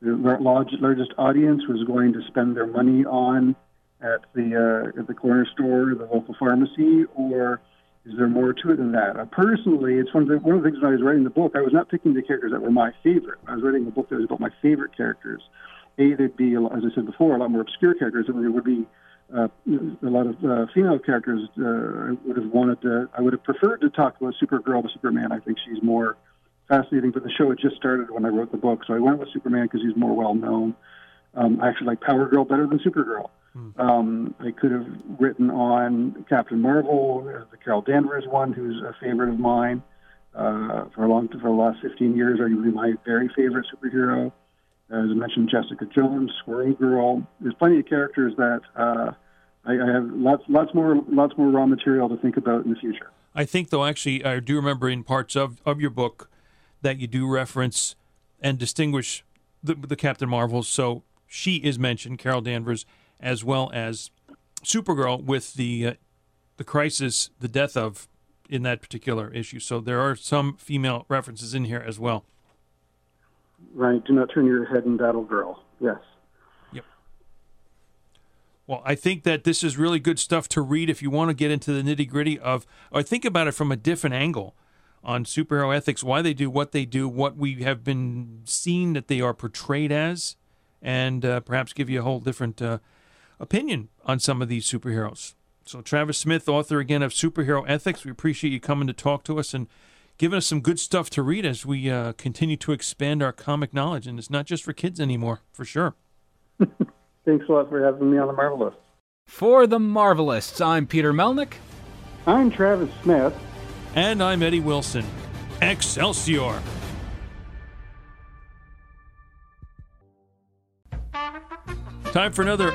their largest audience was going to spend their money on at the uh, at the corner store, the local pharmacy, or is there more to it than that? Uh, personally, it's one of the one of the things when I was writing the book, I was not picking the characters that were my favorite. I was writing a book that was about my favorite characters. A, they'd be, as I said before, a lot more obscure characters than there would be. Uh, a lot of uh, female characters uh, I would have wanted to, I would have preferred to talk about Supergirl, but Superman, I think she's more fascinating. But the show had just started when I wrote the book, so I went with Superman because he's more well-known. Um, I actually like Power Girl better than Supergirl. Mm. Um, I could have written on Captain Marvel, the Carol Danvers one, who's a favorite of mine. Uh, for, a long, for the last fifteen years, arguably my very favorite superhero. As I mentioned, Jessica Jones, Squirrel Girl. There's plenty of characters that uh, I, I have lots, lots more, lots more raw material to think about in the future. I think, though, actually, I do remember in parts of, of your book that you do reference and distinguish the, the Captain Marvel. So she is mentioned, Carol Danvers, as well as Supergirl, with the uh, the crisis, the death of in that particular issue. So there are some female references in here as well. Right. Do not turn your head in battle, girl. Yes. Yep. Well, I think that this is really good stuff to read if you want to get into the nitty-gritty of, or think about it from a different angle on superhero ethics, why they do what they do, what we have been seen that they are portrayed as, and uh, perhaps give you a whole different uh, opinion on some of these superheroes. So Travis Smith, author again of Superhero Ethics, we appreciate you coming to talk to us and giving us some good stuff to read as we uh, continue to expand our comic knowledge. And it's not just for kids anymore, for sure. Thanks a lot for having me on The Marvelists. For The Marvelists, I'm Peter Melnick. I'm Travis Smith. And I'm Eddie Wilson. Excelsior! Time for another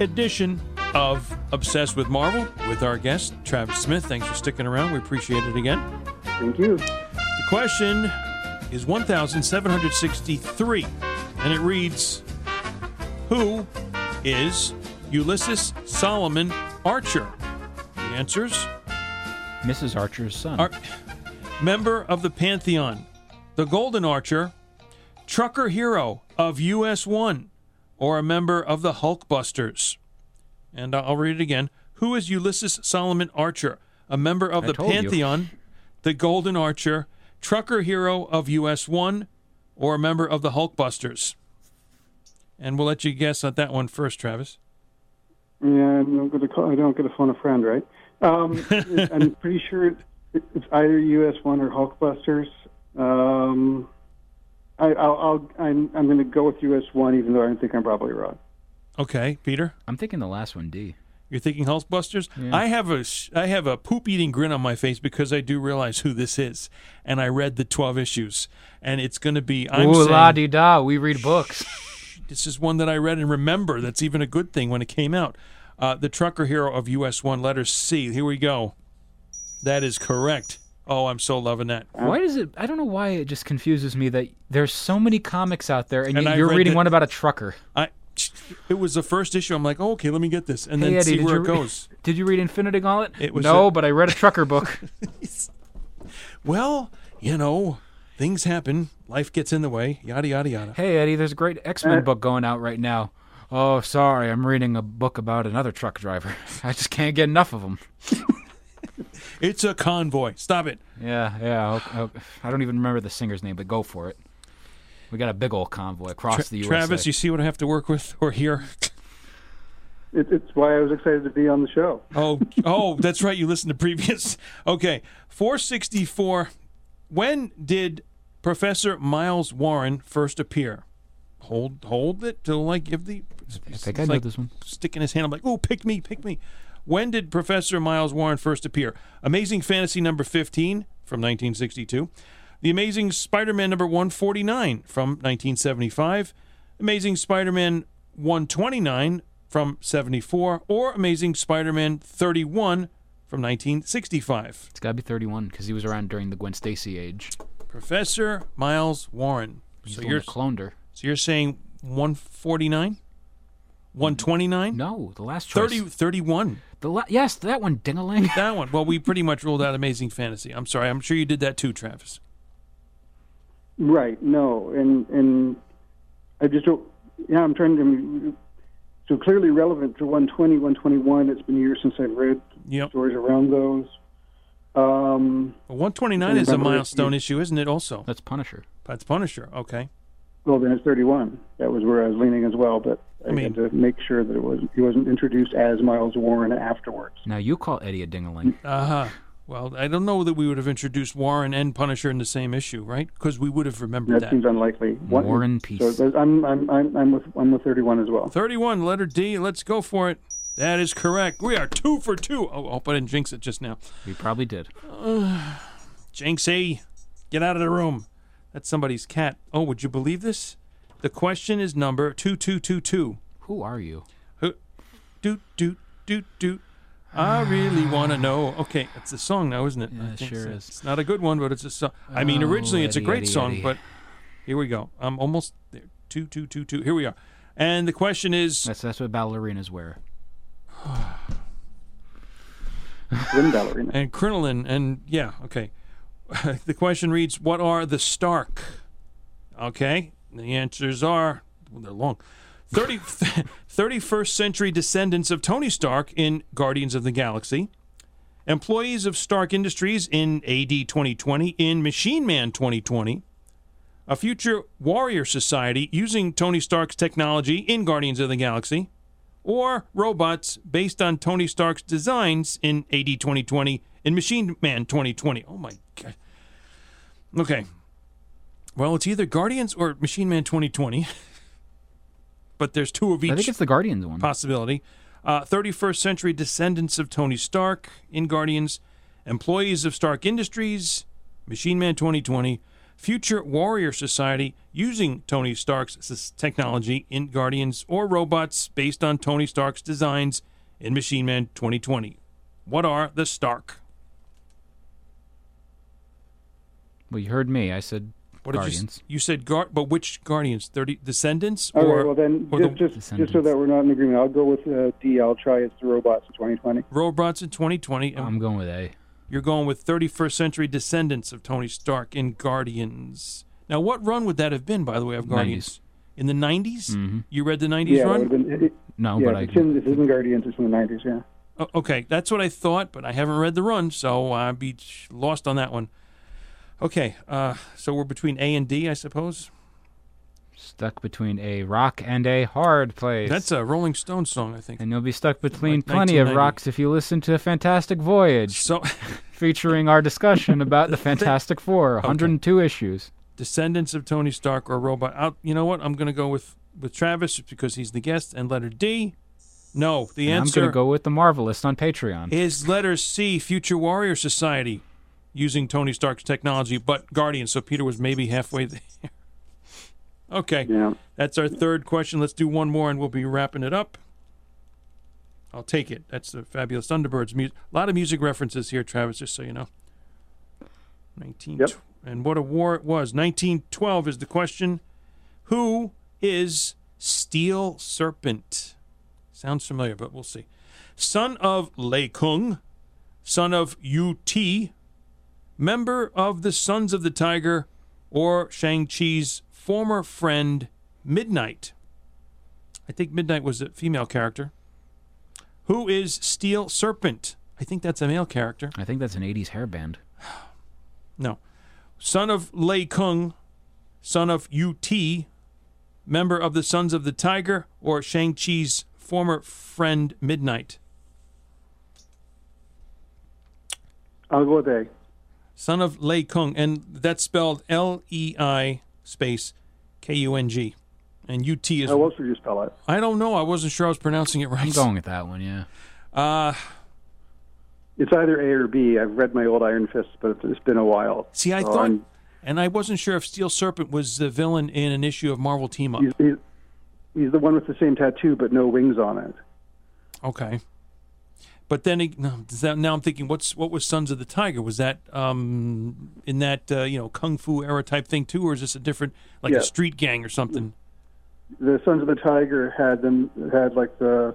edition of Obsessed with Marvel with our guest, Travis Smith. Thanks for sticking around. We appreciate it again. Thank you. The question is one thousand seven hundred sixty-three, and it reads, who is Ulysses Solomon Archer? The answers? Missus Archer's son. Ar- member of the Pantheon, the Golden Archer, trucker hero of U S one, or a member of the Hulkbusters? And I'll read it again. Who is Ulysses Solomon Archer? A member of I the Pantheon... You. The Golden Archer, trucker hero of U S one, or a member of the Hulkbusters? And we'll let you guess at that one first, Travis. Yeah, I'm going to call, I don't get to phone a friend, right? Um, I'm pretty sure it's either U S one or Hulkbusters. Um, I, I'll, I'll, I'm, I'm going to go with U S one, even though I think I'm probably wrong. Okay, Peter? I'm thinking the last one, D. You're thinking Hulkbusters? Yeah. I have a I have a poop-eating grin on my face because I do realize who this is, and I read the twelve issues, and it's going to be... I'm Ooh, la-di-da, we read books. This is one that I read and remember. That's even a good thing when it came out. Uh, the Trucker Hero of U S one, letter C. Here we go. That is correct. Oh, I'm so loving that. Why does it... I don't know why it just confuses me that there's so many comics out there, and, and you're reading the, one about a trucker. I... It was the first issue. I'm like, oh, okay, let me get this, and hey, then Eddie, see where it re- goes. Did you read Infinity Gauntlet? It was no, a- but I read a trucker book. Well, you know, things happen. Life gets in the way, yada, yada, yada. Hey, Eddie, there's a great X-Men uh, book going out right now. Oh, sorry, I'm reading a book about another truck driver. I just can't get enough of them. It's a convoy. Stop it. Yeah, yeah. I'll, I'll, I don't even remember the singer's name, but go for it. We got a big old convoy across Tra- the U S A. Travis, you see what I have to work with or hear? It, it's why I was excited to be on the show. Oh, oh, that's right. You listened to previous. Okay, four sixty-four. When did Professor Miles Warren first appear? Hold, hold it till like give the. I think I know like this one. Sticking his hand. I'm like, oh, pick me, pick me. When did Professor Miles Warren first appear? Amazing Fantasy number fifteen from nineteen sixty-two. The Amazing Spider-Man number one forty-nine from nineteen seventy-five, Amazing Spider-Man one twenty-nine from seventy-four, or Amazing Spider-Man thirty-one from nineteen sixty-five. It's got to be thirty-one because he was around during the Gwen Stacy age. Professor Miles Warren. He's so you're cloned her. So you're saying one forty-nine? one twenty-nine? No, the last choice. thirty, thirty-one. The la- yes, that one, ding-a-ling. That one. Well, we pretty much ruled out Amazing Fantasy. I'm sorry. I'm sure you did that too, Travis. Right. No, and and I just don't. Yeah, I'm trying to. So clearly relevant to one twenty, one twenty-one. It's been years since I've read yep. stories around those. Um, well, one twenty-nine is a milestone issue, isn't it? Also, that's Punisher. That's Punisher. Okay. Well, then it's thirty-one. That was where I was leaning as well, but I, I mean, had to make sure that it was he wasn't introduced as Miles Warren afterwards. Now you call Eddie a ding-a-ling. Uh huh. Well, I don't know that we would have introduced Warren and Punisher in the same issue, right? Because we would have remembered that. That seems unlikely. One, Warren Peace. So I'm, I'm, I'm, I'm, with, I'm with thirty-one as well. thirty-one, letter D. Let's go for it. That is correct. We are two for two. Oh, I hope I didn't jinx it just now. We probably did. Uh, Jinxie, get out of the room. That's somebody's cat. Oh, would you believe this? The question is number two two two two. Who are you? Who? Doot, doot, doot, doot. I really want to know. Okay, it's a song now, isn't it? Yeah, it sure so. is. It's not a good one, but it's a song. I mean, originally oh, Eddie, it's a great Eddie, song, Eddie. But here we go. I'm almost there. Two, two, two, two. Here we are. And the question is... That's, that's what ballerinas wear. Wind ballerina. And crinoline, and yeah, okay. The question reads, what are the Stark? Okay, the answers are... Well, they're long. thirty, thirty-first century descendants of Tony Stark in Guardians of the Galaxy, employees of Stark Industries in A D twenty twenty, in Machine Man twenty twenty, a future warrior society using Tony Stark's technology in Guardians of the Galaxy, or robots based on Tony Stark's designs in A D twenty twenty, in Machine Man twenty twenty. Oh my God. Okay. Well, it's either Guardians or Machine Man twenty twenty. But there's two of each. I think it's the Guardians one. Possibility. Uh, thirty-first century descendants of Tony Stark in Guardians, employees of Stark Industries, Machine Man twenty twenty, future warrior society using Tony Stark's technology in Guardians, or robots based on Tony Stark's designs in Machine Man twenty twenty. What are the Stark? Well, you heard me. I said... What Guardians. Did you, you said, gar, but which Guardians? thirty Descendants? Or, all right, well then, or just, the, just, just so that we're not in agreement, I'll go with uh, D. I'll try it's the robots in twenty twenty. Robots in twenty twenty. I'm going with A. You're going with thirty-first century descendants of Tony Stark in Guardians. Now, what run would that have been, by the way, of Guardians? nineties. In the nineties? Mm-hmm. You read the nineties yeah, run? It been, it, it, no, yeah, but I... It's in, this isn't Guardians, it's in the nineties, yeah. Oh, okay, that's what I thought, but I haven't read the run, so I'd be lost on that one. Okay, uh, so we're between A and D, I suppose? Stuck between a rock and a hard place. That's a Rolling Stone song, I think. And you'll be stuck between like plenty of rocks if you listen to Fantastic Voyage, so featuring our discussion about the Fantastic Four, one hundred two okay. issues. Descendants of Tony Stark or Robot. I'll, you know what? I'm going to go with, with Travis because he's the guest. And letter D, no. The and answer I'm going to go with The Marvelists on Patreon. Is letter C, Future Warrior Society, using Tony Stark's technology, but Guardian. So Peter was maybe halfway there. Okay, yeah. That's our third question. Let's do one more, and we'll be wrapping it up. I'll take it. That's the Fabulous Thunderbirds. Mu- a lot of music references here, Travis, just so you know. nineteen yep. And what a war it was. nineteen twelve is the question. Who is Steel Serpent? Sounds familiar, but we'll see. Son of Lei Kung, son of Yu Ti, member of the Sons of the Tiger, or Shang-Chi's former friend, Midnight. I think Midnight was a female character. Who is Steel Serpent? I think that's a male character. I think that's an eighties hairband. No. Son of Lei Kung, son of Yu Ti, member of the Sons of the Tiger, or Shang-Chi's former friend, Midnight. I'll go with A. Son of Lei Kung, and that's spelled L E I space K U N G, and U T is... How else would you spell it? I don't know. I wasn't sure I was pronouncing it right. I'm going with that one, yeah. Uh, it's either A or B. I've read my old Iron Fist, but it's been a while. See, I so thought... I'm, and I wasn't sure if Steel Serpent was the villain in an issue of Marvel Team Up. He's, he's, he's the one with the same tattoo, but no wings on it. Okay. But then, he, no, does that, now I'm thinking, what's what was Sons of the Tiger? Was that um, in that uh, you know kung fu era type thing too, or is this a different, like yeah. a street gang or something? The Sons of the Tiger had them had like the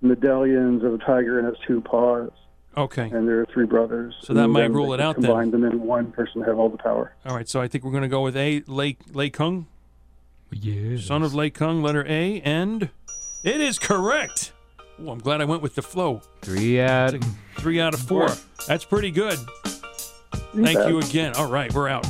medallions of a tiger and its two paws. Okay, and there are three brothers. So that might rule it out. Combine then. Combine them in one person, have all the power. All right, so I think we're going to go with A, Lei, Lei Kung. Yes. Son of Lei Kung, letter A, and it is correct. Ooh, I'm glad I went with the flow. Three out, three out of four. That's pretty good. Thank you again. All right, we're out.